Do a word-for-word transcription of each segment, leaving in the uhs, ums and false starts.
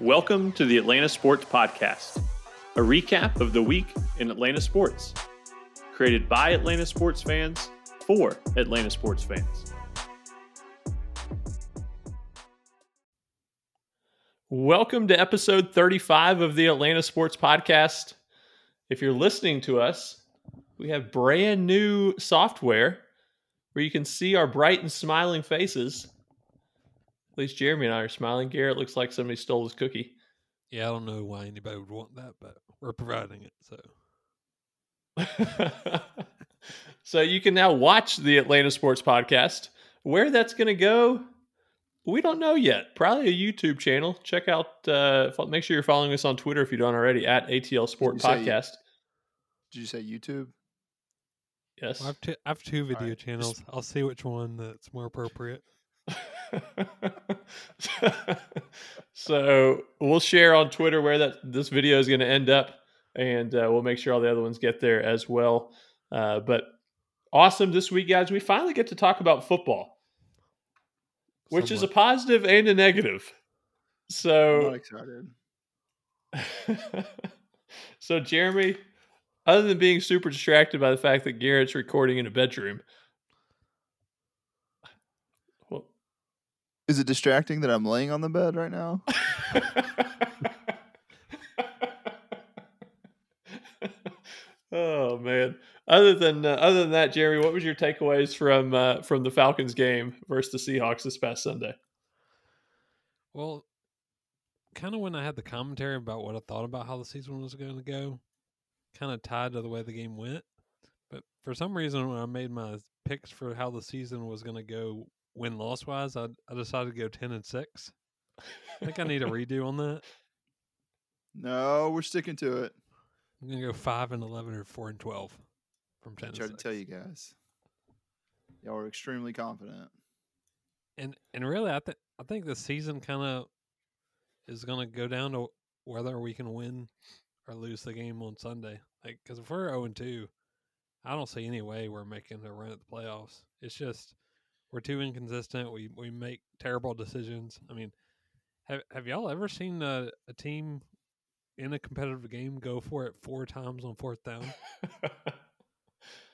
Welcome to the Atlanta Sports Podcast, a recap of the week in Atlanta sports, created by Atlanta sports fans for Atlanta sports fans. Welcome to episode thirty-five of the Atlanta Sports Podcast. If you're listening to us, we have brand new software where you can see our bright and smiling faces. At least Jeremy and I are smiling. Garrett looks like somebody stole his cookie. Yeah, I don't know why anybody would want that, but we're providing it. So, so you can now watch the Atlanta Sports Podcast. Where that's going to go, we don't know yet. Probably a YouTube channel. Check out, uh, make sure you're following us on Twitter if you don't already, at A T L Sport did Podcast. Say, did you say YouTube? Yes. Well, I, have two, I have two video right. channels. I'll see which one that's more appropriate. So we'll share on Twitter where that this video is going to end up, and uh, we'll make sure all the other ones get there as well. Uh, but awesome this week, guys. We finally get to talk about football, which Somewhat. is a positive and a negative. So I'm excited. So Jeremy, other than being super distracted by the fact that Garrett's recording in a bedroom. Is it distracting that I'm laying on the bed right now? Oh man! Other than uh, other than that, Jeremy, what was your takeaways from uh, from the Falcons game versus the Seahawks this past Sunday? Well, kind of when I had the commentary about what I thought about how the season was going to go, kind of tied to the way the game went. But for some reason, when I made my picks for how the season was going to go. Win loss wise, I I decided to go ten and six. I think I need a redo on that. No, we're sticking to it. I'm gonna go five and eleven or four and twelve from ten. I tried to tell you guys, y'all are extremely confident. And and really, I think I think the season kind of is gonna go down to whether we can win or lose the game on Sunday. Like, because if we're zero and two, I don't see any way we're making a run at the playoffs. It's just. We're too inconsistent. We we make terrible decisions. I mean, have have y'all ever seen a, a team in a competitive game go for it four times on fourth down?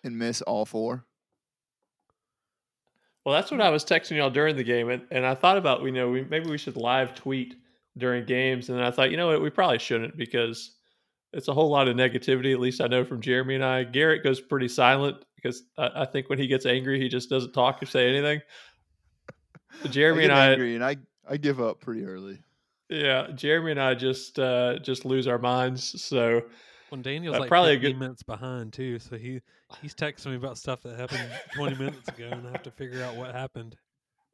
And miss all four? Well, that's what I was texting y'all during the game, and, and I thought about, you know, we maybe we should live tweet during games, and then I thought, you know what, we probably shouldn't because it's a whole lot of negativity, at least I know from Jeremy and I. Garrett goes pretty silent. Because I think when he gets angry, he just doesn't talk or say anything. Jeremy I get and I, angry and I, I give up pretty early. Yeah, Jeremy and I just uh, just lose our minds. So when Daniel's uh, like probably fifteen a good... minutes behind too, so he he's texting me about stuff that happened twenty minutes ago, and I have to figure out what happened.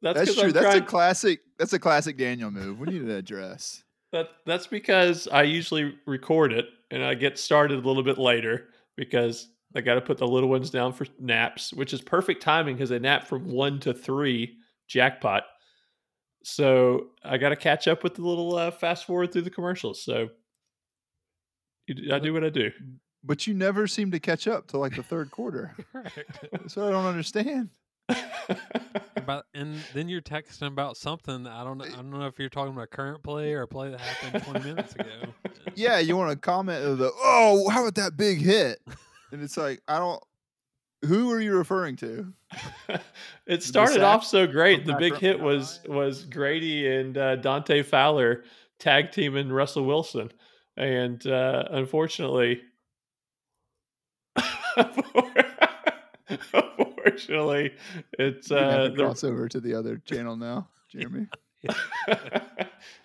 That's, that's true. I'm that's trying... a classic. That's a classic Daniel move. We need to address that. That's because I usually record it and I get started a little bit later because. I got to put the little ones down for naps, which is perfect timing because they nap from one to three jackpot. So I got to catch up with the little uh, fast forward through the commercials. So I do what I do. But you never seem to catch up till like the third quarter. Correct. That's what I don't understand. About, and then you're texting about something. I don't know. I don't know if you're talking about a current play or a play that happened twenty minutes ago. Yeah. You want to comment of the, oh, how about that big hit? And it's like, I don't, who are you referring to? It started off so great. The big hit was, was Grady and uh, Dante Fowler tag teaming Russell Wilson. And uh, unfortunately, unfortunately, it's uh, crossover to the other channel now, Jeremy.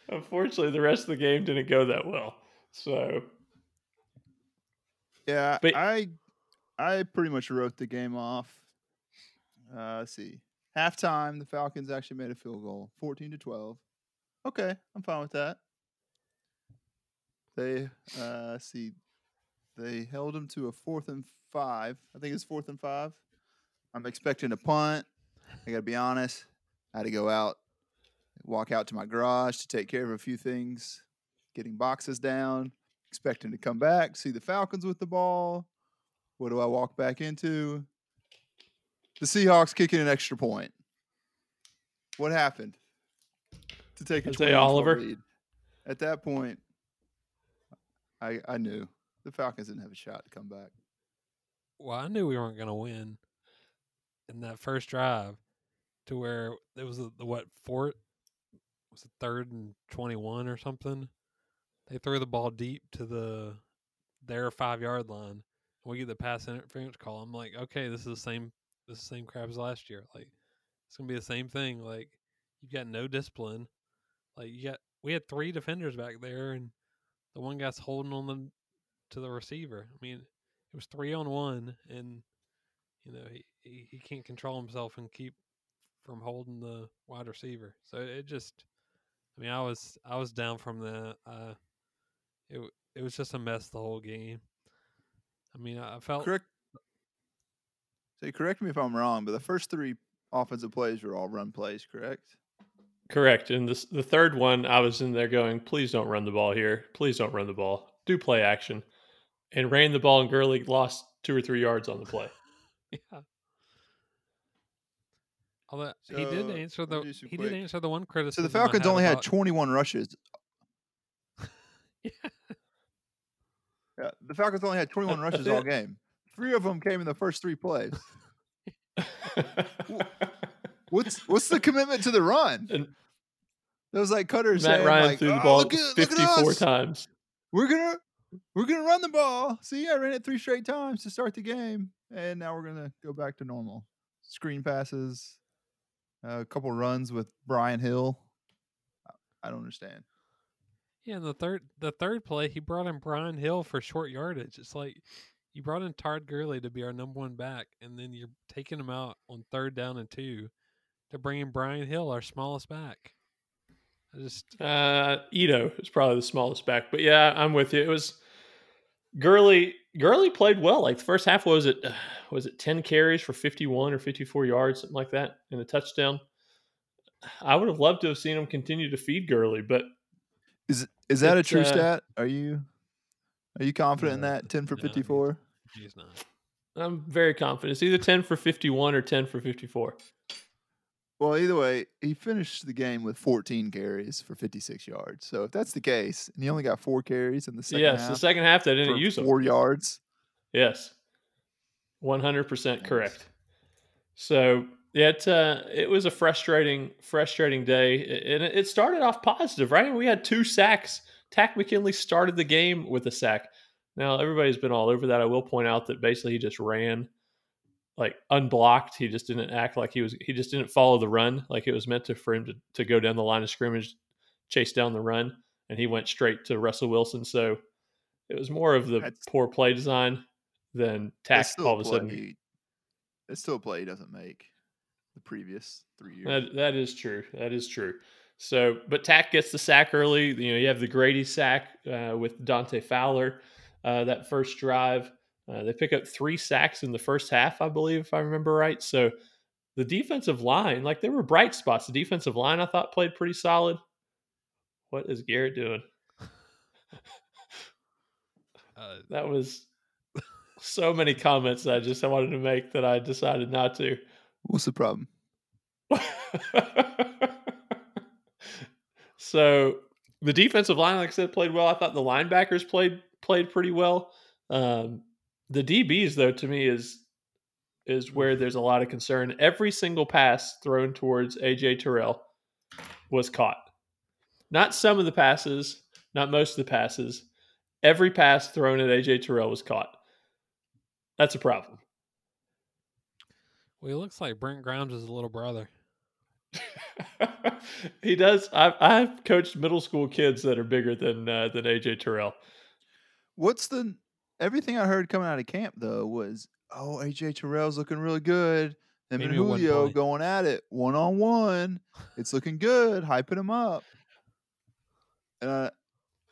Unfortunately, the rest of the game didn't go that well. So. Yeah, but, I I pretty much wrote the game off. Uh, let's see. Halftime, the Falcons actually made a field goal, fourteen to twelve. Okay, I'm fine with that. They uh, see they held them to a fourth and five. I think it's fourth and five. I'm expecting a punt. I got to be honest. I had to go out, walk out to my garage to take care of a few things, getting boxes down. Expecting to come back, see the Falcons with the ball. What do I walk back into? The Seahawks kicking an extra point. What happened? To take a twenty-one Oliver lead. at that point, I I knew the Falcons didn't have a shot to come back. Well, I knew we weren't going to win in that first drive, to where it was the what fourth was it third and twenty-one or something. They threw the ball deep to the their five-yard line. We get the pass interference call. I'm like, okay, this is the same this is the same crap as last year. Like, it's gonna be the same thing. Like, you've got no discipline. Like, you got we had three defenders back there, and the one guy's holding on the to the receiver. I mean, it was three on one, and you know he, he, he can't control himself and keep from holding the wide receiver. So it just, I mean, I was I was down from that. Uh, it it was just a mess the whole game. I mean, I felt correct. So correct me if I'm wrong, but the first three offensive plays were all run plays, correct? Correct. And this, the third one, I was in there going, please don't run the ball here. Please don't run the ball. Do play action. And ran the ball, and Gurley lost two or three yards on the play. Yeah. Although so he did answer the he quick. did answer the one criticism. So the Falcons had only had twenty-one rushes. Yeah. Yeah, the Falcons only had twenty-one rushes all game. Three of them came in the first three plays. what's what's the commitment to the run? And it was like Koetter Matt saying, Ryan like, threw the oh, ball look at, fifty-four look times. We're gonna we're gonna run the ball. See, I ran it three straight times to start the game, and now we're gonna go back to normal. Screen passes, uh, a couple runs with Brian Hill. I don't understand. Yeah, and the third the third play, he brought in Brian Hill for short yardage. It's like you brought in Todd Gurley to be our number one back, and then you're taking him out on third down and two to bring in Brian Hill, our smallest back. I just uh, Ito is probably the smallest back, but yeah, I'm with you. It was Gurley. Gurley played well. Like the first half, was it was it ten carries for fifty-one or fifty-four yards, something like that, and a touchdown. I would have loved to have seen him continue to feed Gurley, but. Is is that it's, a true uh, stat? Are you are you confident no, in that ten for no, fifty-four? He's not. I'm very confident. It's either ten for fifty-one or ten for fifty-four. Well, either way, he finished the game with fourteen carries for fifty-six yards. So if that's the case, and he only got four carries in the second yes, half. Yes, the second half they didn't use them. Four yards. Yes. one hundred percent correct. So It, uh, it was a frustrating, frustrating day, and it, it started off positive, right? We had two sacks. Tak McKinley started the game with a sack. Now, everybody's been all over that. I will point out that basically he just ran, like, unblocked. He just didn't act like he was – he just didn't follow the run. Like, it was meant to, for him to, to go down the line of scrimmage, chase down the run, and he went straight to Russell Wilson. So it was more of the That's, poor play design than Tak all of a sudden. It's still a play he doesn't make. The previous three years. That, that is true. That is true. So, but Tak gets the sack early. You know, you have the Grady sack uh, with Dante Fowler. Uh, that first drive, uh, they pick up three sacks in the first half, I believe, if I remember right. So, the defensive line, like there were bright spots. The defensive line, I thought, played pretty solid. What is Garrett doing? uh, that was so many comments that I just I wanted to make that I decided not to. What's the problem? So the defensive line, like I said, played well. I thought the linebackers played played pretty well. Um, the D Bs, though, to me is is where there's a lot of concern. Every single pass thrown towards A J. Terrell was caught. Not some of the passes, not most of the passes. Every pass thrown at A J. Terrell was caught. That's a problem. Well, he looks like Brent Grimes is a little brother. He does. I've, I've coached middle school kids that are bigger than uh, than A J. Terrell. What's the everything I heard coming out of camp though was, oh, A J. Terrell's looking really good. Him Maybe and Julio going at it one on one. It's looking good, hyping him up, and I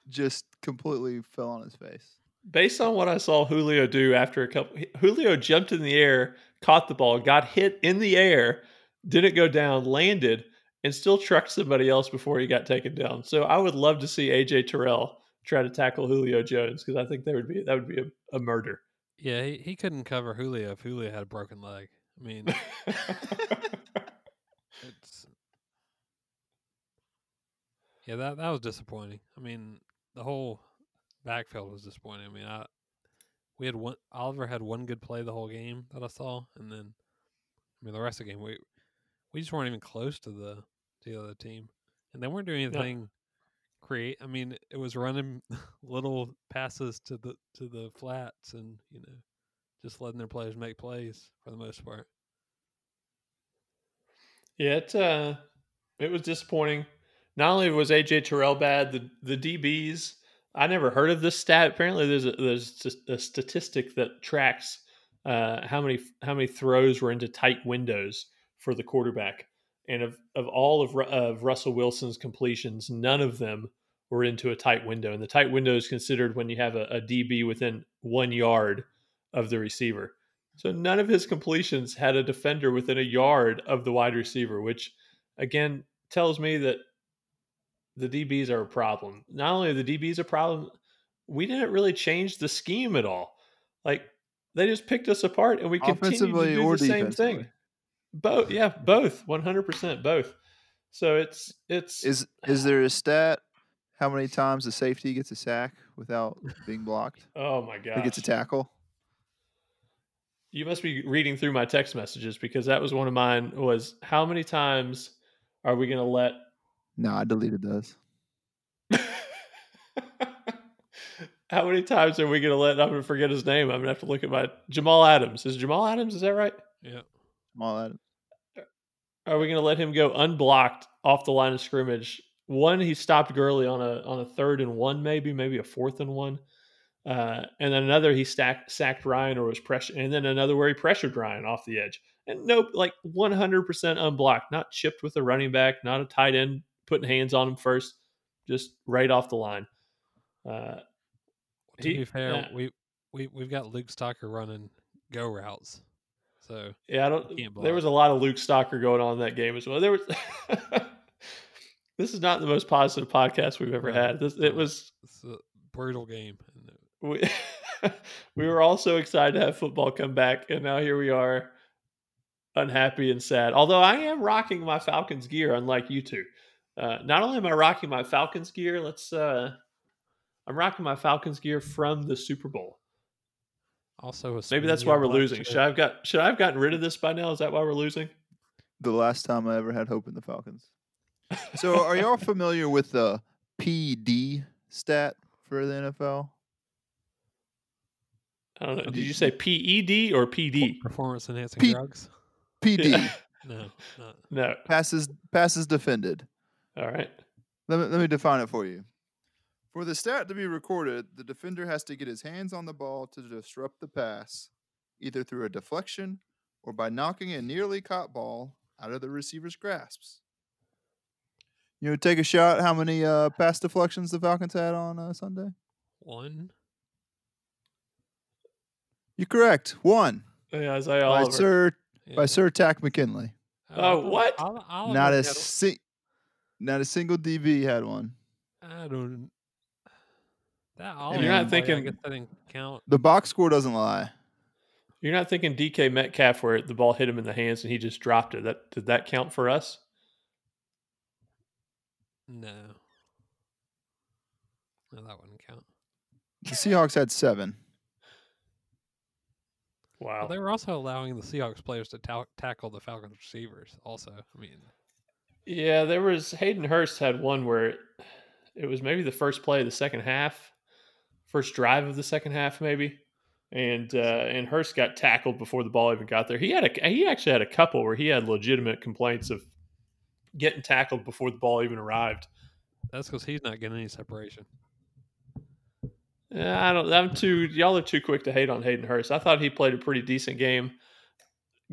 just completely fell on his face. Based on what I saw Julio do after a couple, Julio jumped in the air, caught the ball, got hit in the air, didn't go down, landed, and still trucked somebody else before he got taken down. So I would love to see A J. Terrell try to tackle Julio Jones because I think that would be that would be a, a murder. Yeah, he, he couldn't cover Julio if Julio had a broken leg. I mean, it's Yeah, that that was disappointing. I mean, the whole backfield was disappointing. I mean, I we had one Oliver had one good play the whole game that I saw, and then I mean the rest of the game we we just weren't even close to the to the other team, and they weren't doing anything. No. Create. I mean, it was running little passes to the to the flats, and you know, just letting their players make plays for the most part. Yeah, it uh, it was disappointing. Not only was A J Terrell bad, the the D Bs. I never heard of this stat. Apparently, there's a, there's just a statistic that tracks uh, how many how many throws were into tight windows for the quarterback. And of, of all of, of Russell Wilson's completions, none of them were into a tight window. And the tight window is considered when you have a, a D B within one yard of the receiver. So none of his completions had a defender within a yard of the wide receiver, which, again, tells me that the D Bs are a problem. Not only are the D Bs a problem, we didn't really change the scheme at all. Like, they just picked us apart, and we continued to do the same thing. Both, yeah, both, one hundred percent, both. So it's it's is is there a stat how many times the safety gets a sack without being blocked? Oh my god, gets a tackle. You must be reading through my text messages, because that was one of mine. Was how many times are we going to let? No, I deleted those. How many times are we going to let? I'm going to forget his name. I'm going to have to look at my Jamal Adams. Is Jamal Adams? Is that right? Yeah. That. Are we going to let him go unblocked off the line of scrimmage? One, he stopped Gurley on a on a third and one, maybe maybe a fourth and one, uh, and then another he stacked, sacked Ryan or was pressure, and then another where he pressured Ryan off the edge. And nope, like one hundred percent unblocked, not chipped with a running back, not a tight end putting hands on him first, just right off the line. Uh, to he, be fair, uh, we we we've got Luke Stocker running go routes. So yeah, I don't. There was a lot of Luke Stocker going on in that game as well. There was. This is not the most positive podcast we've ever no, had. This it was it's a brutal game. We we were all so excited to have football come back, and now here we are, unhappy and sad. Although I am rocking my Falcons gear, unlike you two. Uh, not only am I rocking my Falcons gear, let's. Uh, I'm rocking my Falcons gear from the Super Bowl. Also, a maybe that's why we're losing. Shirt. Should I've got should I've gotten rid of this by now? Is that why we're losing? The last time I ever had hope in the Falcons. So, are y'all familiar with the P D stat for the N F L? I don't know. Did you say P E D or P D? Performance enhancing P- drugs. P D. no, not. no. Passes passes defended. All right. Let me let me define it for you. For the stat to be recorded, the defender has to get his hands on the ball to disrupt the pass, either through a deflection or by knocking a nearly caught ball out of the receiver's grasps. You know, take a shot. How many uh, pass deflections the Falcons had on uh, Sunday? One. You're correct. One. Yeah, Isaiah by Oliver. Sir, yeah. By Sir Tak McKinley. Oh, uh, what? I'll, I'll not a si- not a single D B had one. I don't. That Oliver, you're not thinking, I guess that didn't count. The box score doesn't lie. You're not thinking D K Metcalf where the ball hit him in the hands and he just dropped it. That did that count for us? No. No, that wouldn't count. The Seahawks had seven. Wow. Well, they were also allowing the Seahawks players to ta- tackle the Falcons receivers also. I mean. Yeah, there was Hayden Hurst had one where it, it was maybe the first play of the second half. First drive of the second half, maybe, and uh, and Hurst got tackled before the ball even got there. He had a he actually had a couple where he had legitimate complaints of getting tackled before the ball even arrived. That's because he's not getting any separation. I don't. I'm too. Y'all are too quick to hate on Hayden Hurst. I thought he played a pretty decent game.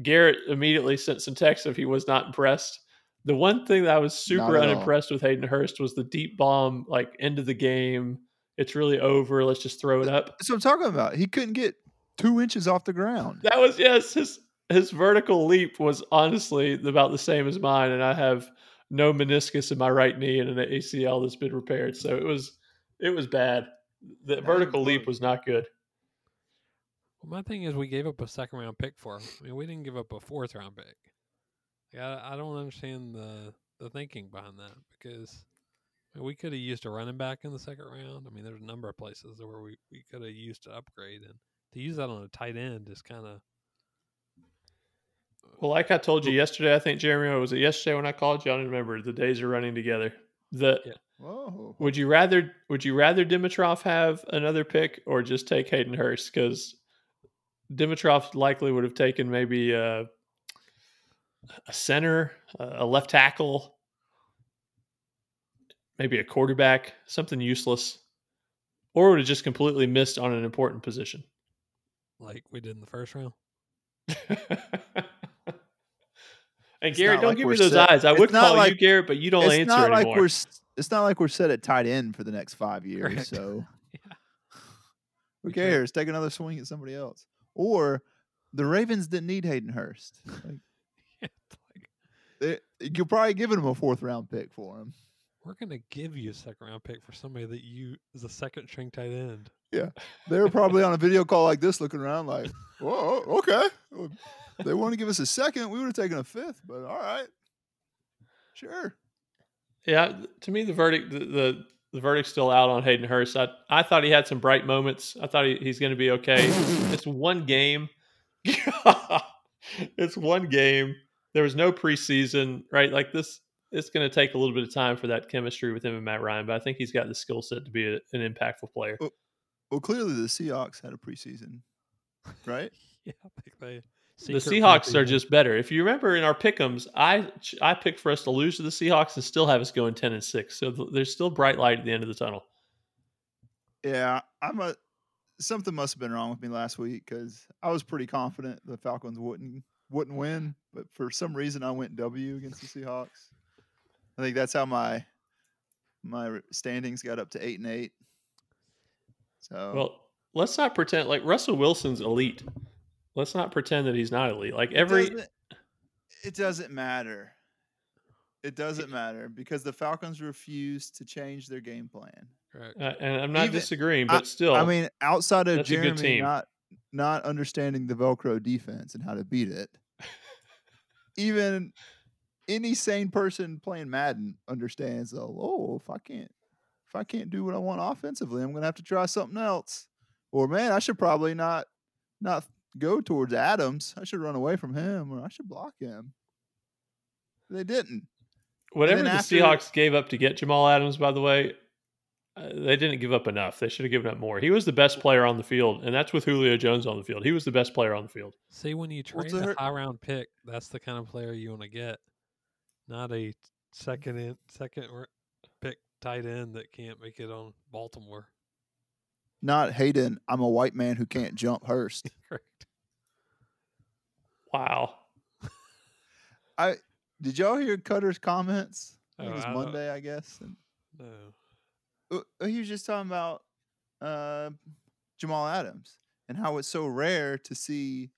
Garrett immediately sent some texts if he was not impressed. The one thing that I was super unimpressed all. with Hayden Hurst was the deep bomb, like end of the game. It's really over. Let's just throw it up. That's what I'm talking about. He couldn't get two inches off the ground. That was, yes, his his vertical leap was honestly about the same as mine, and I have no meniscus in my right knee and an A C L that's been repaired. So it was it was bad. The vertical leap was not good. Well, my thing is we gave up a second round pick for him. I mean, we didn't give up a fourth round pick. Yeah, I don't understand the the thinking behind that because We could have used a running back in the second round. I mean, there's a number of places where we, we could have used to upgrade, and to use that on a tight end is kind of. Well, like I told you yesterday, I think Jeremy was it yesterday when I called you. I don't remember. The days are running together. The yeah. Whoa. Would you rather would you rather Dimitroff have another pick or just take Hayden Hurst? Because Dimitroff likely would have taken maybe a, a center, a left tackle, maybe a quarterback, something useless, or would have just completely missed on an important position, like we did in the first round. And it's Garrett, don't like give me those set. eyes. I it's would call like, you Garrett, but you don't it's answer not like anymore. We're, it's not like we're set at tight end for the next five years. Correct. So yeah. Who cares? Take another swing at somebody else. Or the Ravens didn't need Hayden Hurst. Like, yeah, like, they, you're probably giving him a fourth round pick for him. We're going to give you a second round pick for somebody that you is a second string tight end. Yeah. They were probably on a video call like this looking around like, whoa, okay. They want to give us a second. We would have taken a fifth, but all right. Sure. Yeah. To me, the verdict, the, the, the verdict's still out on Hayden Hurst. I, I thought he had some bright moments. I thought he, he's going to be okay. It's one game. It's one game. There was no preseason, right? Like this, it's going to take a little bit of time for that chemistry with him and Matt Ryan, but I think he's got the skill set to be a, an impactful player. Well, well, clearly the Seahawks had a preseason, right? Yeah, I think they. The Seahawks are just better. If you remember in our pick'ems, I I picked for us to lose to the Seahawks and still have us going ten and six. So th- there's still bright light at the end of the tunnel. Yeah, I'm a something must have been wrong with me last week because I was pretty confident the Falcons wouldn't wouldn't win, but for some reason I went W against the Seahawks. I think that's how my my standings got up to eight and eight. So well, let's not pretend like Russell Wilson's elite. Let's not pretend that he's not elite. Like every, it doesn't, it doesn't matter. It doesn't matter because the Falcons refuse to change their game plan. Correct. Uh, and I'm not Even, disagreeing, but I, still, I mean, outside of Jeremy not not understanding the Velcro defense and how to beat it, even any sane person playing Madden understands. Oh, if I can't, if I can't do what I want offensively, I'm going to have to try something else. Or man, I should probably not not. go towards Adams. I should run away from him, or I should block him. They didn't. Whatever the after, Seahawks gave up to get Jamal Adams, by the way, uh, they didn't give up enough. They should have given up more. He was the best player on the field, and that's with Julio Jones on the field. He was the best player on the field. See, when you trade a high-round pick, that's the kind of player you want to get, not a second in, second pick tight end that can't make it on Baltimore. Not Hayden, I'm a white man who can't jump Hurst. Correct. Wow. I did y'all hear Koetter's comments? I think oh, it was I Monday, don't... I guess. And no. He was just talking about uh, Jamal Adams and how it's so rare to see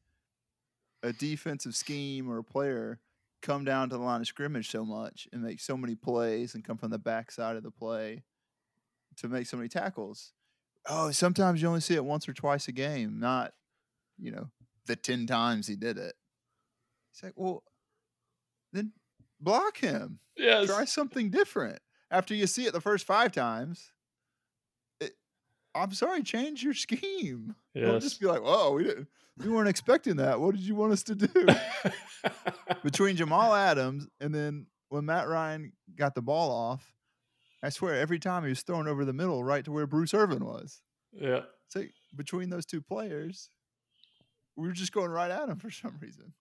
a defensive scheme or a player come down to the line of scrimmage so much and make so many plays and come from the backside of the play to make so many tackles. Oh, sometimes you only see it once or twice a game, not, you know, the ten times he did it. He's like, well, then block him. Yes. Try something different. After you see it the first five times, it, I'm sorry, change your scheme. Yes. Don't just be like, whoa, we didn't, we weren't expecting that. What did you want us to do? Between Jamal Adams and then when Matt Ryan got the ball off, I swear, every time he was thrown over the middle right to where Bruce Irvin was. Yeah. So between those two players, we were just going right at him for some reason.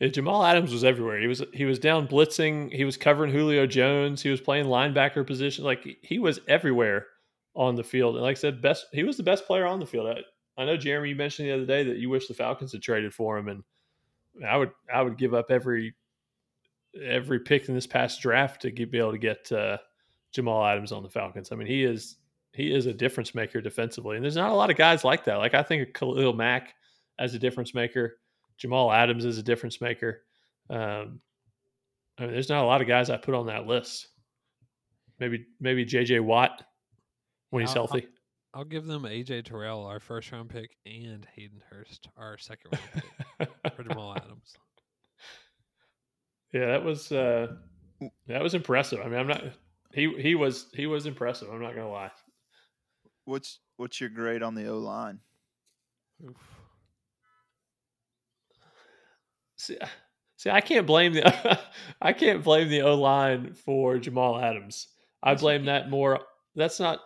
Yeah, Jamal Adams was everywhere. He was he was down blitzing. He was covering Julio Jones. He was playing linebacker position. Like, he, he was everywhere on the field. And like I said, best he was the best player on the field. I, I know, Jeremy, you mentioned the other day that you wish the Falcons had traded for him. And I would I would give up every... every pick in this past draft to be able to get uh, Jamal Adams on the Falcons. I mean, he is he is a difference maker defensively, and there's not a lot of guys like that. Like, I think of Khalil Mack as a difference maker. Jamal Adams is a difference maker. Um, I mean, there's not a lot of guys I put on that list. Maybe maybe J J Watt when he's I'll, healthy. I'll, I'll give them A J. Terrell, our first-round pick, and Hayden Hurst, our second-round pick for Jamal Adams. Yeah, that was uh, that was impressive. I mean, I'm not he he was he was impressive. I'm not gonna lie. What's what's your grade on the O line? See, see, I can't blame the I can't blame the O line for Jamal Adams. I blame that more. That's not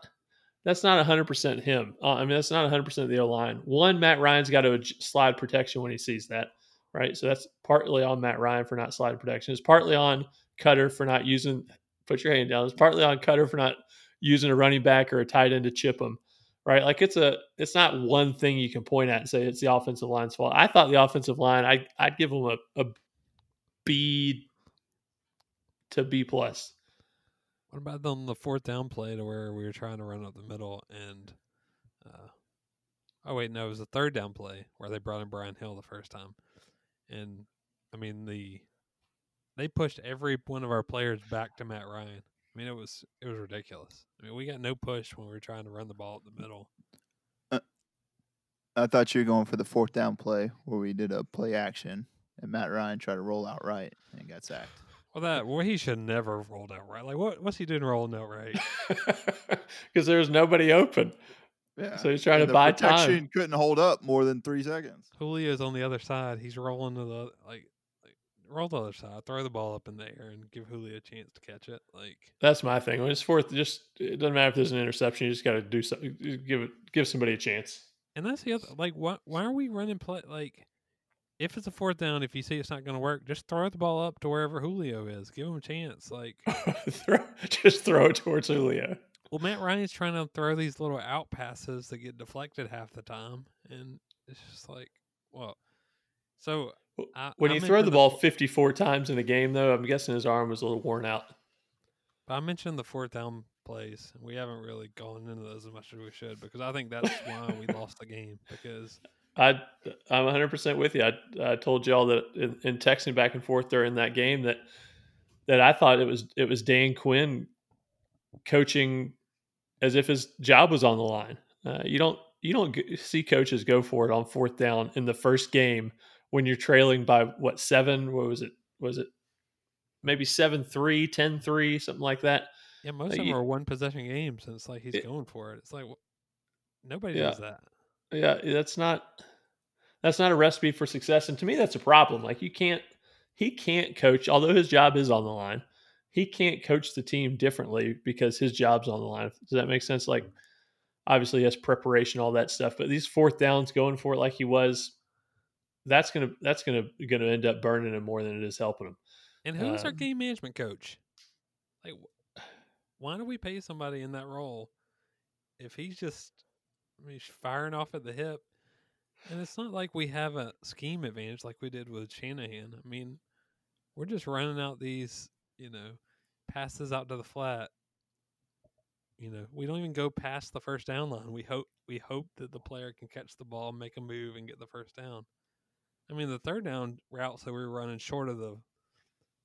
that's not one hundred percent him. Uh, I mean, that's not one hundred percent the O line. One, Matt Ryan's got to slide protection when he sees that, right? So that's partly on Matt Ryan for not slide protection. It's partly on Koetter for not using. Put your hand down. It's partly on Koetter for not using a running back or a tight end to chip him, right? Like it's a, it's not one thing you can point at and say it's the offensive line's fault. I thought the offensive line, I, I'd give them a, a B to B plus. What about them the fourth down play to where we were trying to run up the middle and, uh, oh wait, no, it was the third down play where they brought in Brian Hill the first time, and I mean the. They pushed every one of our players back to Matt Ryan. I mean, it was it was ridiculous. I mean, we got no push when we were trying to run the ball up the middle. Uh, I thought you were going for the fourth down play where we did a play action and Matt Ryan tried to roll out right and got sacked. Well, that well, he should never have rolled out right. Like, what what's he doing rolling out right? Because there was nobody open. Yeah. So he's trying and to the buy protection time. Couldn't hold up more than three seconds. Julio's on the other side. He's rolling to the like. Roll the other side, throw the ball up in the air, and give Julio a chance to catch it. Like that's my thing. When it's fourth, just it doesn't matter if there's an interception. You just got to do something. Give it, give somebody a chance. And that's the other. Like, why why are we running play? Like, if it's a fourth down, if you see it's not going to work, just throw the ball up to wherever Julio is. Give him a chance. Like, throw, just throw it towards Julio. Well, Matt Ryan's trying to throw these little out passes that get deflected half the time, and it's just like, well, so. I, when you throw the, the ball fifty-four times in a game, though, I'm guessing his arm was a little worn out. I mentioned the fourth down plays. We haven't really gone into those as much as we should because I think that's why we lost the game. Because I, I'm one hundred percent with you. I, I told y'all that in, in texting back and forth during that game that that I thought it was it was Dan Quinn coaching as if his job was on the line. Uh, you don't you don't see coaches go for it on fourth down in the first game. When you're trailing by, what, seven? What was it? Was it maybe seven three, ten three, something like that? Yeah, most like of them you, are one-possession games, and it's like he's it, going for it. It's like, well, nobody yeah, does that. Yeah, that's not that's not a recipe for success, and to me, that's a problem. Like, you can't – he can't coach, although his job is on the line, he can't coach the team differently because his job's on the line. Does that make sense? Like, obviously, yes, preparation, all that stuff, but these fourth downs going for it like he was – That's gonna that's gonna gonna end up burning him more than it is helping him. And who's um, our game management coach? Like, why do we pay somebody in that role if he's just I mean, he's firing off at the hip? And it's not like we have a scheme advantage like we did with Shanahan. I mean, we're just running out these you know passes out to the flat. You know, we don't even go past the first down line. We hope we hope that the player can catch the ball, make a move, and get the first down. I mean, the third down routes that we were running short of the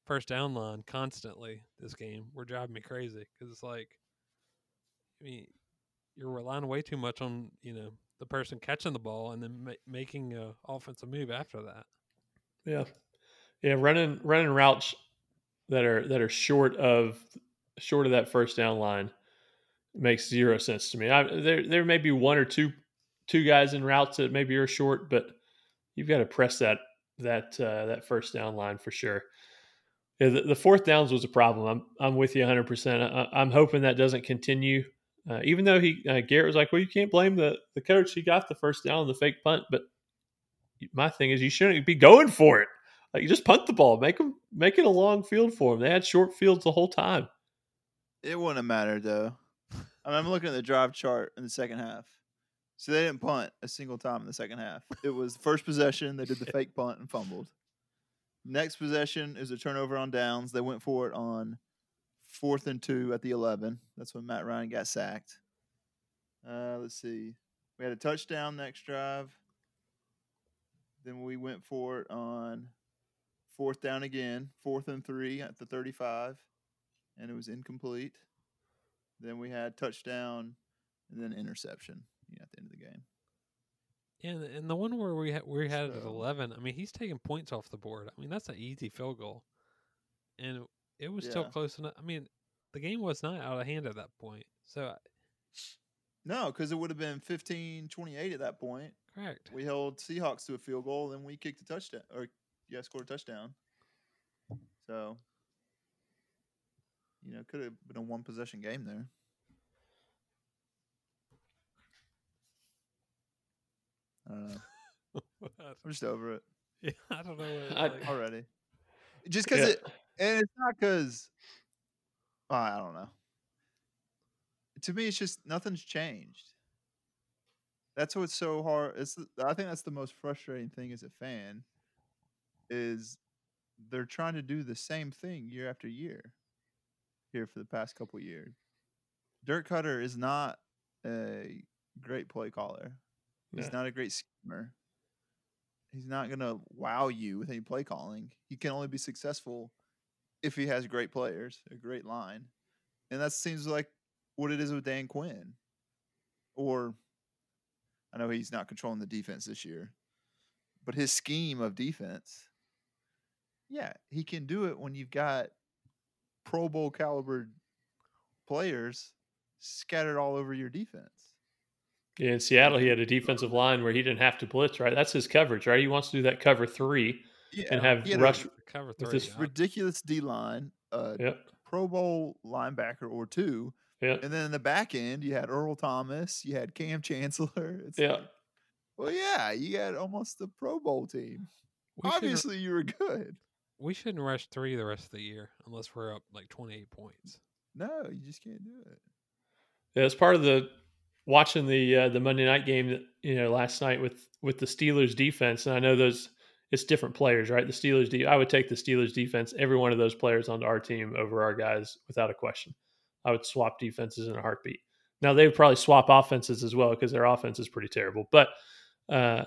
first down line constantly this game were driving me crazy because it's like, I mean, you're relying way too much on, you know, the person catching the ball and then ma- making an offensive move after that. Yeah. Yeah. Running, running routes that are, that are short of, short of that first down line makes zero sense to me. I, there, there may be one or two, two guys in routes that maybe are short, but you've got to press that that uh, that first down line for sure. Yeah, the, the fourth downs was a problem. I'm I'm with you one hundred percent. I, I'm hoping that doesn't continue. Uh, even though he uh, Garrett was like, well, you can't blame the, the coach. He got the first down on the fake punt. But my thing is, you shouldn't be going for it. Like, you just punt the ball. Make them make it a long field for them. They had short fields the whole time. It wouldn't have mattered though. I mean, I'm looking at the drive chart in the second half. So they didn't punt a single time in the second half. It was first possession, they did the fake punt and fumbled. Next possession is a turnover on downs. They went for it on fourth and two at the eleven. That's when Matt Ryan got sacked. Uh, let's see. We had a touchdown next drive. Then we went for it on fourth down again, fourth and three at the thirty-five, and it was incomplete. Then we had touchdown and then interception. Yeah, at the end of the game. Yeah, and the one where we had, we had so, it at eleven, I mean, he's taking points off the board. I mean, that's an easy field goal. And it was yeah. still close enough. I mean, the game was not out of hand at that point. So, I, no, because it would have been fifteen twenty-eight at that point. Correct. We held Seahawks to a field goal, then we kicked a touchdown, or yeah, scored a touchdown. So, you know, could have been a one possession game there. I don't know. I'm just over it. Yeah, I don't know what I, like. Already. Just because yeah. it, and it's not because, oh, I don't know. To me, it's just nothing's changed. That's what's so hard. It's I think that's the most frustrating thing as a fan is they're trying to do the same thing year after year here for the past couple of years. Dirk Koetter is not a great play caller. He's yeah. not a great schemer. He's not going to wow you with any play calling. He can only be successful if he has great players, a great line. And that seems like what it is with Dan Quinn. Or I know he's not controlling the defense this year, but his scheme of defense, yeah, he can do it when you've got Pro Bowl caliber players scattered all over your defense. Yeah, in Seattle, he had a defensive line where he didn't have to blitz, right? That's his coverage, right? He wants to do that cover three yeah, and have rush cover three, with this yeah. ridiculous D-line, uh, yep. Pro Bowl linebacker or two. Yep. And then in the back end, you had Earl Thomas, you had Cam Chancellor. It's yeah. like, well, yeah, you had almost the Pro Bowl team. We Obviously, you were good. We shouldn't rush three the rest of the year unless we're up like twenty-eight points. No, you just can't do it. Yeah, it's part of the... Watching the uh, the Monday night game, that, you know, last night with, with the Steelers defense, and I know those it's different players, right? The Steelers, de- I would take the Steelers defense, every one of those players onto our team over our guys without a question. I would swap defenses in a heartbeat. Now they would probably swap offenses as well because their offense is pretty terrible. But uh,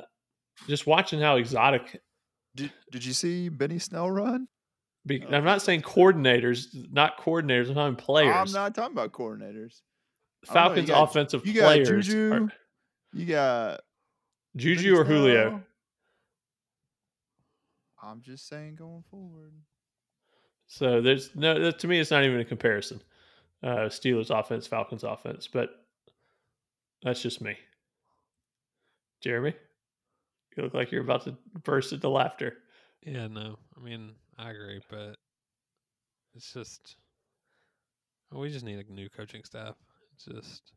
just watching how exotic. Did Did you see Benny Snell run? Be- oh. I'm not saying coordinators, not coordinators. I'm talking players. I'm not talking about coordinators. Falcons know, got, offensive you players. Got Juju, are, you got Juju or Julio. I'm just saying, going forward. So there's no to me, it's not even a comparison. Uh, Steelers offense, Falcons offense, but that's just me. Jeremy, you look like you're about to burst into laughter. Yeah, no, I mean I agree, but it's just we just need a new coaching staff. Just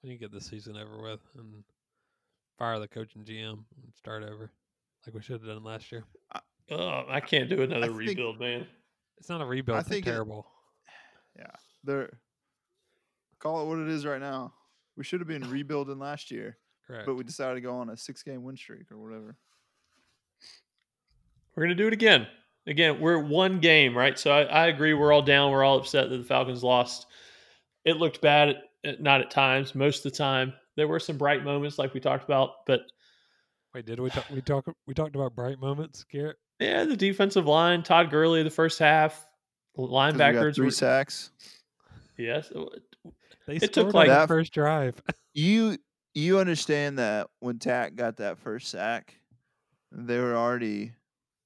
we need to get the season over with and fire the coach and G M and start over like we should have done last year. I, oh, I can't do another I rebuild, think, man. It's not a rebuild. I it's think terrible. It, yeah. They're, call it what it is right now. We should have been rebuilding last year. Correct. But we decided to go on a six-game win streak or whatever. We're going to do it again. Again, we're one game, right? So I, I agree we're all down. We're all upset that the Falcons lost. It looked bad, at, at, not at times, most of the time. There were some bright moments, like we talked about, but wait, did we talk? We talk? We talked about bright moments, Garrett. Yeah, the defensive line, Todd Gurley, the first half, linebackers, we got three were, sacks. Yes, they it took like that first drive. you you understand that when Tak got that first sack, they were already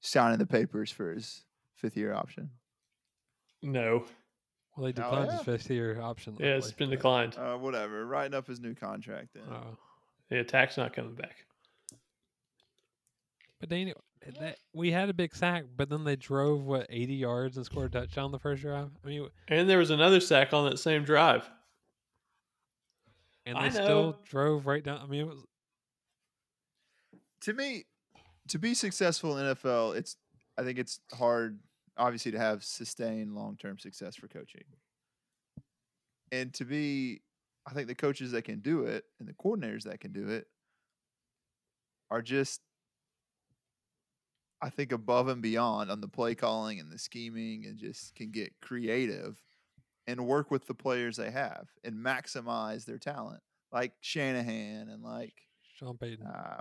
signing the papers for his fifth year option. No. Well, they declined oh, yeah. his fifth-year option. Lately. Yeah, it's been declined. Uh, whatever. Writing up his new contract then. Oh. Yeah, Tak's not coming back. But they, that, we had a big sack, but then they drove, what, eighty yards and scored a touchdown the first drive? I mean, and there was another sack on that same drive. And they still drove right down. I mean, it was... To me, to be successful in the N F L, it's I think it's hard... obviously to have sustained long-term success for coaching. And to be, I think the coaches that can do it and the coordinators that can do it are just, I think, above and beyond on the play calling and the scheming and just can get creative and work with the players they have and maximize their talent, like Shanahan and like Sean Payton. Uh,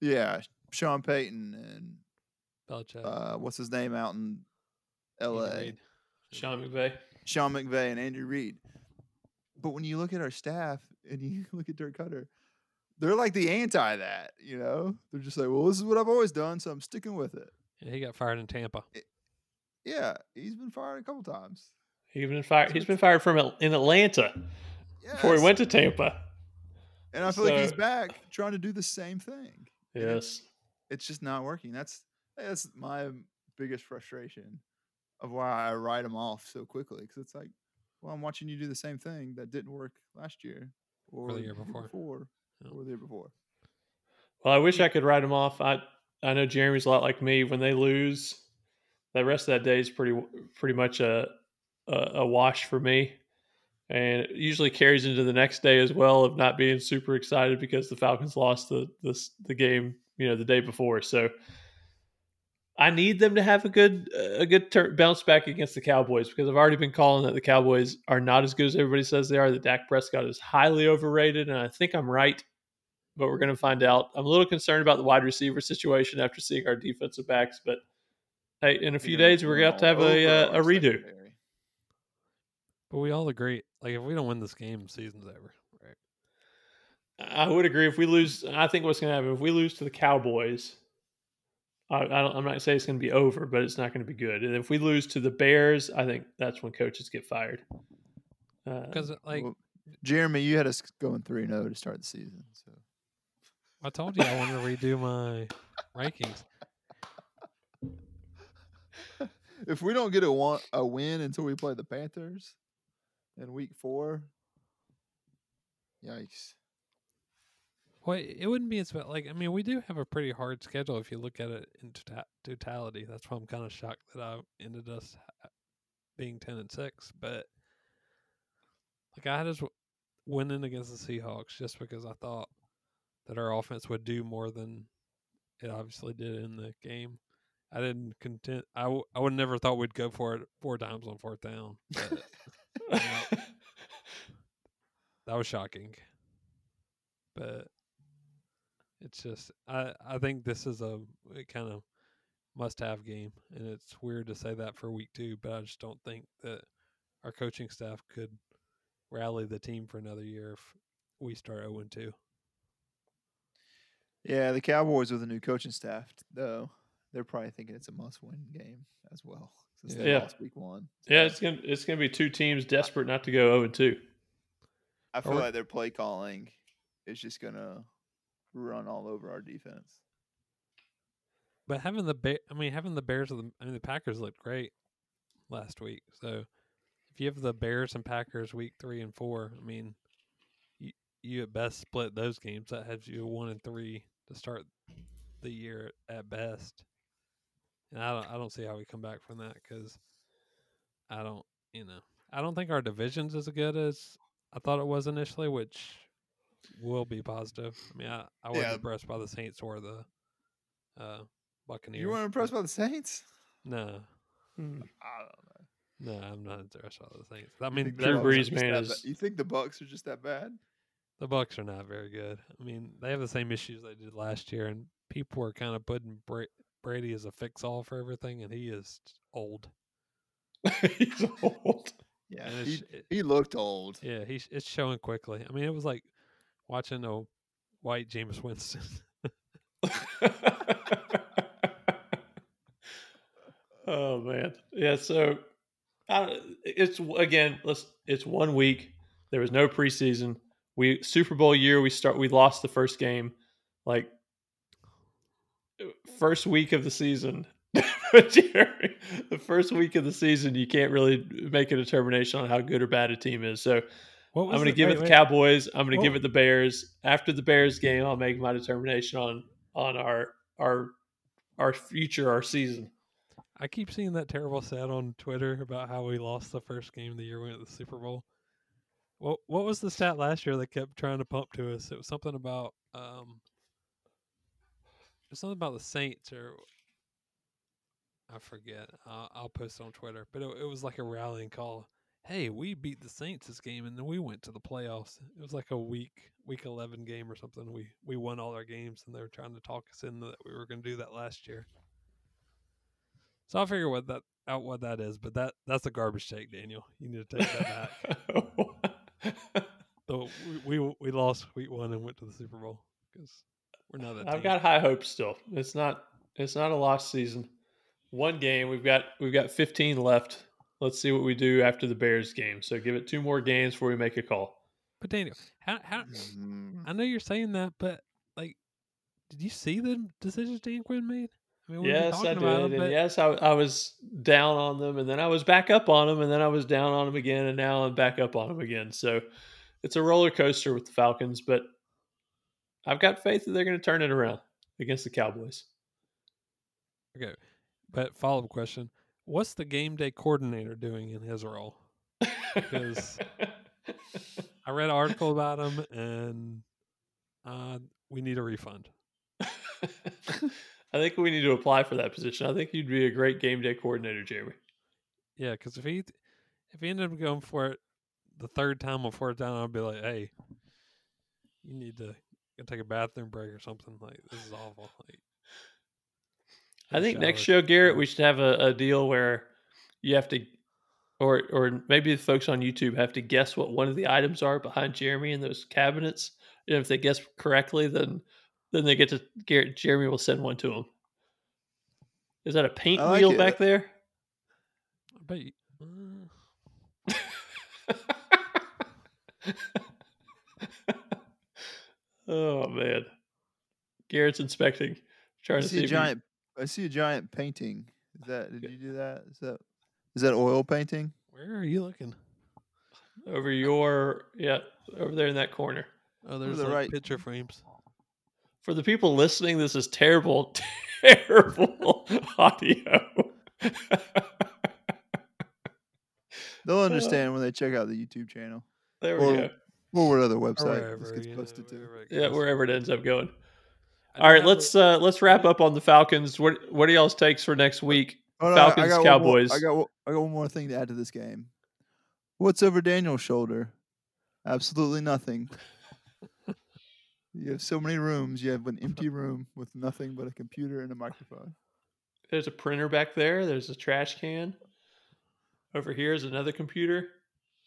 yeah, Sean Payton and Belichick. Uh, what's his name out in L A? Sean McVay. Sean McVay and Andrew Reed. But when you look at our staff and you look at Dirk Koetter, they're like the anti that, you know? They're just like, well, this is what I've always done, so I'm sticking with it. Yeah, he got fired in Tampa. It, yeah, he's been fired a couple times. He's been fired. He's been fired from in Atlanta yes. before he went to Tampa. And I feel so, like he's back trying to do the same thing. Yes, it's just not working. That's that's my biggest frustration of why I write him off so quickly. Because it's like, well, I'm watching you do the same thing that didn't work last year, or, or the year before, before yeah. or the year before. Well, I wish I could write him off. I I know Jeremy's a lot like me. When they lose, the rest of that day is pretty pretty much a a, a wash for me. And it usually carries into the next day as well of not being super excited because the Falcons lost the, the the game, you know, the day before. So I need them to have a good a good ter- bounce back against the Cowboys, because I've already been calling that the Cowboys are not as good as everybody says they are. That Dak Prescott is highly overrated, and I think I'm right, but we're going to find out. I'm a little concerned about the wide receiver situation after seeing our defensive backs, but hey, in a few days we're going to have to have a uh, a redo. But we all agree, like, if we don't win this game, season's over, right? I would agree. If we lose, I think what's going to happen, if we lose to the Cowboys, I, I don't, I'm not saying it's going to be over, but it's not going to be good. And if we lose to the Bears, I think that's when coaches get fired. Because, uh, like, well, Jeremy, you had us going three and oh to start the season. So I told you I want to redo my rankings. If we don't get a, one, a win until we play the Panthers in week four, yikes. Well, it wouldn't be as bad. Like, I mean, we do have a pretty hard schedule if you look at it in totality. That's why I'm kind of shocked that I ended us being ten and six. But, like, I had us winning against the Seahawks just because I thought that our offense would do more than it obviously did in the game. I didn't content. I, w- I would never thought we'd go for it four times on fourth down. But, you know, that was shocking. But it's just, I, I think this is a kind of must-have game, and it's weird to say that for week two, but I just don't think that our coaching staff could rally the team for another year if we start oh and two. Yeah, the Cowboys with a new coaching staff, though, they're probably thinking it's a must-win game as well, since they yeah. lost week one. So yeah, it's gonna it's gonna be two teams desperate not to go zero and two. I feel or, like their play calling is just gonna run all over our defense. But having the ba- I mean having the Bears, the I mean the Packers looked great last week. So if you have the Bears and Packers week three and four, I mean you you at best split those games. That has you one and three to start the year at best. And I don't, I don't see how we come back from that, because I don't, you know, I don't think our division's as good as I thought it was initially, which will be positive. I mean, I, I wasn't yeah. impressed by the Saints or the uh, Buccaneers. You weren't impressed by the Saints? No. Hmm. I don't know. No, I'm not impressed by the Saints. I mean, Drew Brees, man, is... You think the Bucs are just that bad? The Bucs are not very good. I mean, they have the same issues they did last year, and people were kind of putting... Bra- Grady is a fix-all for everything, and he is old. He's old. Yeah, he, it, he looked old. Yeah, he, it's showing quickly. I mean, it was like watching a white Jameis Winston. Oh, man. Yeah, so I, it's, again, let's, it's one week. There was no preseason. We Super Bowl year, we start. We lost the first game. Like, First week of the season, Jerry, the first week of the season, you can't really make a determination on how good or bad a team is. So I'm going to give wait, it the wait. Cowboys. I'm going to give it the Bears. After the Bears game, I'll make my determination on on our our our future, our season. I keep seeing that terrible stat on Twitter about how we lost the first game of the year we went to the Super Bowl. What what was the stat last year they kept trying to pump to us? It was something about um. It's something about the Saints, or I forget. I'll, I'll post it on Twitter. But it, it was like a rallying call. Hey, we beat the Saints this game, and then we went to the playoffs. It was like a week week eleven game or something. We we won all our games, and they were trying to talk us into that we were going to do that last year. So I'll figure what that out what that is. But that that's a garbage take, Daniel. You need to take that back. So we, we we lost week one and went to the Super Bowl because. We're not that I've team. Got high hopes still. It's not. It's not a lost season. One game. We've got. We've got fifteen left. Let's see what we do after the Bears game. So give it two more games before we make a call. But Daniel, how how I know you're saying that, but like, did you see the decisions Dan Quinn made? I mean, yes, I did. Them, and yes, I, I was down on them, and then I was back up on them, and then I was down on them again, and now I'm back up on them again. So it's a roller coaster with the Falcons, but I've got faith that they're going to turn it around against the Cowboys. Okay, but follow-up question. What's the game day coordinator doing in his role? Because I read an article about him, and uh, we need a refund. I think we need to apply for that position. I think you'd be a great game day coordinator, Jeremy. Yeah, because if he if he ended up going for it the third time or fourth time, I'd be like, hey, you need to take a bathroom break or something. Like, this is awful. Like, I think next show, Garrett, we should have a, a deal where you have to, or or maybe the folks on YouTube have to guess what one of the items are behind Jeremy in those cabinets. And if they guess correctly, then then they get to Garrett. Jeremy will send one to them. Is that a paint like wheel it. back there? I bet you. Oh man, Garrett's inspecting, trying to see a giant. I see a giant painting. Is that? Did you do that? Is that? Is that oil painting? Where are you looking? Over your yeah, over there in that corner. Oh, there's the like right picture frames. For the people listening, this is terrible, terrible audio. They'll understand when they check out the YouTube channel. There we or, go. Or what other website? Or wherever, this gets yeah, posted to. Wherever yeah, wherever it ends up going. All right, let's uh, let's wrap up on the Falcons. What what are y'all's takes for next week? Oh, no, Falcons, I Cowboys. More, I got I got one more thing to add to this game. What's over Daniel's shoulder? Absolutely nothing. You have so many rooms. You have an empty room with nothing but a computer and a microphone. There's a printer back there. There's a trash can. Over here is another computer.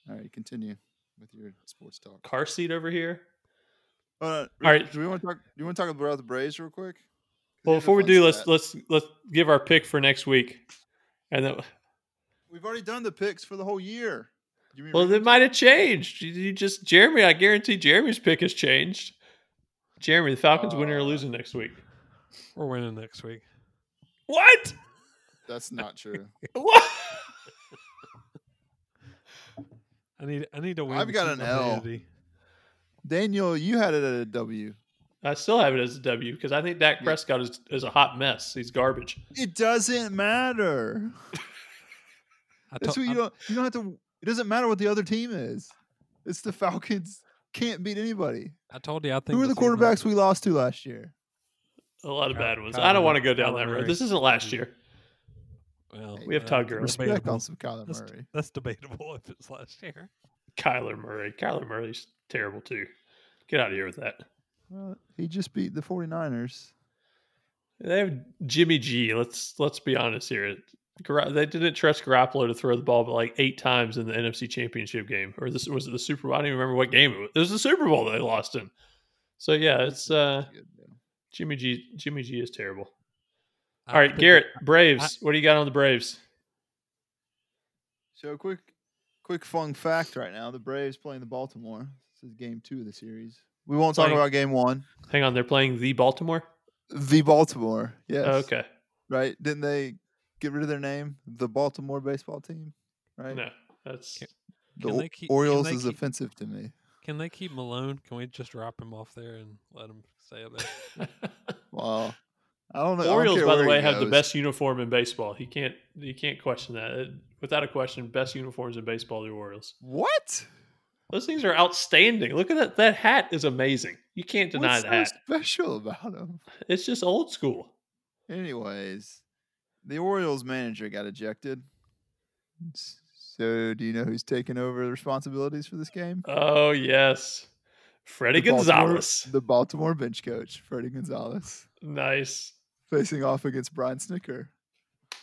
All right, continue with your sports talk. Car seat over here. Uh, All right. Do we want to talk? Do you want to talk about the Braves real quick? Well, before we do, let's let's let's give our pick for next week, and then we've already done the picks for the whole year. Well, they might have changed. You just Jeremy. I guarantee Jeremy's pick has changed. Jeremy, the Falcons uh, winning or losing next week? We're winning next week. What? That's not true. What? I need I need to win. I've got an L. Daniel, you had it at a W. I still have it as a W because I think Dak Prescott is, is a hot mess. He's garbage. It doesn't matter. That's what you don't you don't have to. It doesn't matter what the other team is. It's the Falcons can't beat anybody. I told you. I think who were the quarterbacks we lost to last year? A lot of bad ones. I don't want to go down that road. This isn't last year. Well, we have Todd Gurley. Respect on some Kyler Murray. That's debatable if it's last year. Kyler Murray. Kyler Murray's terrible, too. Get out of here with that. Well, he just beat the forty-niners. They have Jimmy G. Let's let's be honest here. They didn't trust Garoppolo to throw the ball but like eight times in the N F C Championship game. Or this was it the Super Bowl? I don't even remember what game it was. It was the Super Bowl that they lost in. So, yeah, it's uh, Jimmy G. Jimmy G is terrible. All right, Garrett, Braves. What do you got on the Braves? So, quick. Quick fun fact right now, the Braves playing the Baltimore. This is game two of the series. We won't playing, talk about game one. Hang on, they're playing the Baltimore? The Baltimore, yes. Oh, okay. Right? Didn't they get rid of their name? The Baltimore baseball team? Right? No, that's... Can, the can they keep, Orioles can they is keep, offensive to me. Can they keep Malone? Can we just drop him off there and let him stay up there? Wow. I don't know. The Orioles, by the way, have the best uniform in baseball. He can't, you can't question that. It, without a question, best uniforms in baseball, the Orioles. What? Those things are outstanding. Look at that. That hat is amazing. You can't deny that. What's so special about them? It's just old school. Anyways, the Orioles manager got ejected. So do you know who's taking over the responsibilities for this game? Oh, yes. Fredi González. The Baltimore bench coach, Fredi González. Nice. Facing off against Brian Snicker,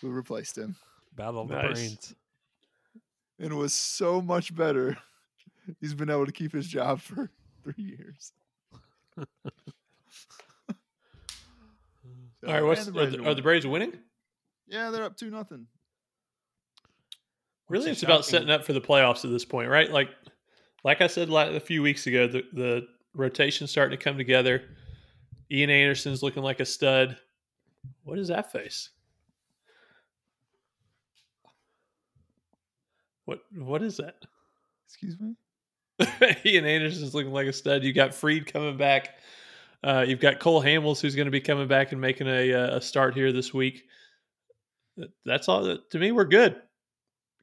who replaced him. Battle of nice. the brains. And was so much better. He's been able to keep his job for three years. so, All right, what's, the are, the, are the Braves winning? Yeah, they're up two nothing. Really, it's about setting up for the playoffs at this point, right? Like, like I said a few weeks ago, the, the rotation's starting to come together. Ian Anderson's looking like a stud. What is that face? What What is that? Excuse me? Ian Anderson's looking like a stud. You got Freed coming back. Uh, you've got Cole Hamels, who's going to be coming back and making a, a start here this week. That's all. That, to me, we're good.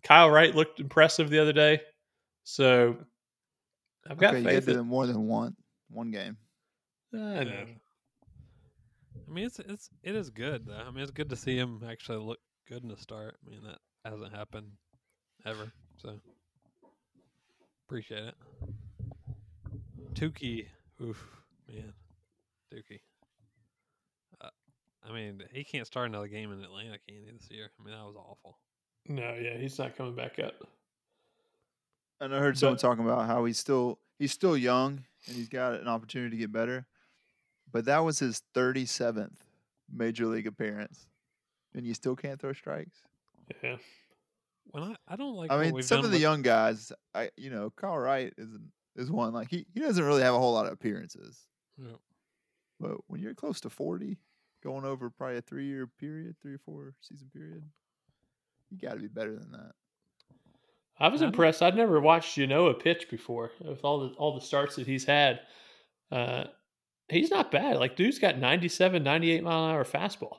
Kyle Wright looked impressive the other day. So I've got okay, faith. You did it more than one, one game. I know. I mean, it's it's it is good though. I mean, it's good to see him actually look good in the start. I mean, that hasn't happened ever. So appreciate it. Touki, oof, man, Touki. Uh, I mean, he can't start another game in Atlanta, can he, this year? I mean, that was awful. No, yeah, he's not coming back up. And I heard but, someone talking about how he's still he's still young and he's got an opportunity to get better. But that was his thirty-seventh major league appearance, and you still can't throw strikes. Yeah. When I, I don't like. I mean, some of the with... young guys, I you know, Kyle Wright is is one like he, he doesn't really have a whole lot of appearances. Yeah. But when you're close to forty, going over probably a three year period, three or four season period. You got to be better than that. I was I impressed. I'd never watched Genoa pitch before with all the all the starts that he's had. Uh, he's not bad. Like, dude's got ninety-seven, ninety-eight mile an hour fastball.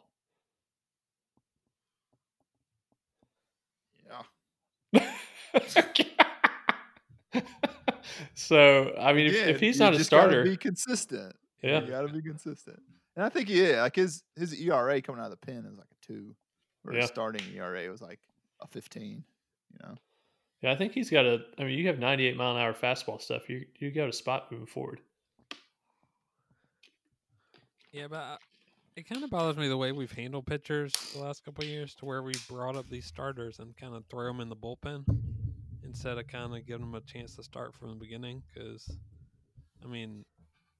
Yeah. So, I mean, yeah, if, if he's not a starter, gotta be consistent. Yeah, you got to be consistent. And I think he is. Like his his E R A coming out of the pen is like a two. Or yeah. Starting E R A was like a fifteen, you know. Yeah, I think he's got a. I mean, you have ninety-eight mile an hour fastball stuff. You you got a spot moving forward. Yeah, but I, it kind of bothers me the way we've handled pitchers the last couple of years, to where we brought up these starters and kind of throw them in the bullpen instead of kind of giving them a chance to start from the beginning. Because, I mean,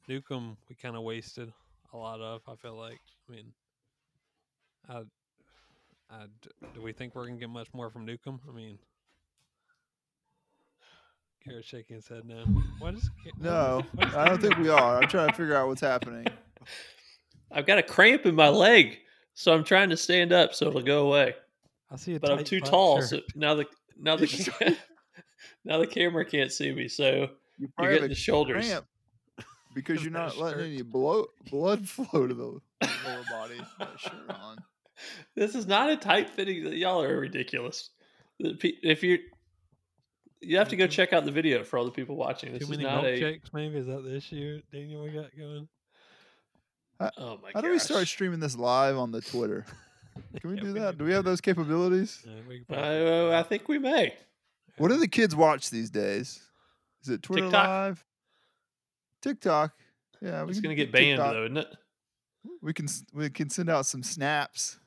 Newcomb we kind of wasted a lot of. I feel like. I mean, I. Uh, do we think we're going to get much more from Newcomb? I mean, Garrett's shaking his head now. What is, no, what is I don't think we are. I'm trying to figure out what's happening. I've got a cramp in my leg, so I'm trying to stand up so it'll go away. I see it, but I'm too tall, shirt. So now the now the now the camera can't see me. So you you're getting the shoulders cramp because you're not letting shirt. any blow, blood flow to the lower body. That shirt on. This is not a tight fitting. Y'all are ridiculous. If you you have to go check out the video for all the people watching. This Too many is not milkshakes, a... maybe? Is that the issue, Daniel, we got going? I, oh, my God. How gosh. do we start streaming this live on the Twitter? Can we yeah, do we that? Can do we have those capabilities? Yeah, we uh, I think we may. What do the kids watch these days? Is it Twitter TikTok? Live? TikTok. Yeah, it's going to get banned, TikTok. though, isn't it? We can, we can send out some snaps.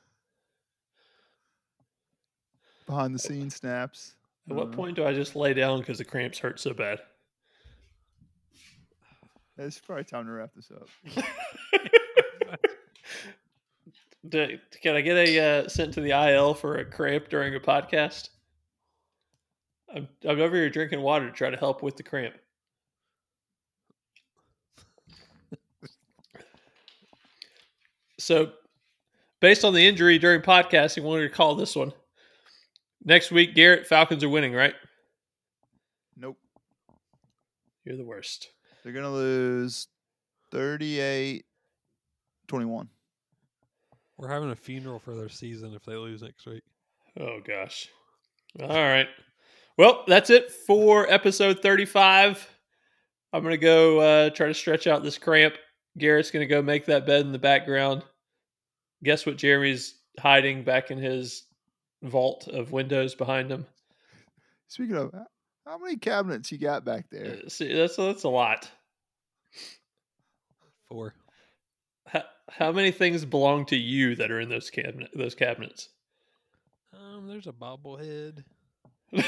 Behind the scenes snaps. At what uh, point do I just lay down because the cramps hurt so bad? It's probably time to wrap this up. do, can I get a uh, sent to the I L for a cramp during a podcast? I'm, I'm over here drinking water to try to help with the cramp. So, based on the injury during podcasting, I wanted to call this one. Next week, Garrett, Falcons are winning, right? Nope. You're the worst. They're going to lose thirty-eight twenty-one. We're having a funeral for their season if they lose next week. Oh, gosh. All right. Well, that's it for episode thirty-five. I'm going to go uh, try to stretch out this cramp. Garrett's going to go make that bed in the background. Guess what Jeremy's hiding back in his vault of windows behind him. Speaking of, how many cabinets you got back there? Uh, see, that's that's a lot. Four. How, how many things belong to you that are in those cabinet those cabinets? Um, there's a bobblehead. There's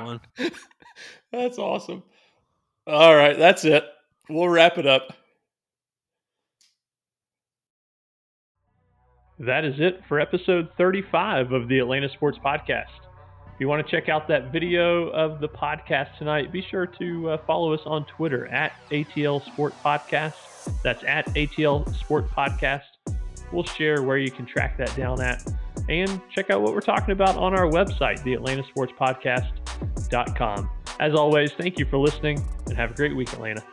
one. That's awesome. All right, that's it. We'll wrap it up. that is it for episode thirty-five of the Atlanta Sports Podcast. If you want to check out that video of the podcast tonight, be sure to uh, follow us on Twitter at A T L Sport Podcast. That's at A T L Sport Podcast. We'll share where you can track that down at. And check out what we're talking about on our website, the atlanta sports podcast dot com. As always, thank you for listening and have a great week, Atlanta.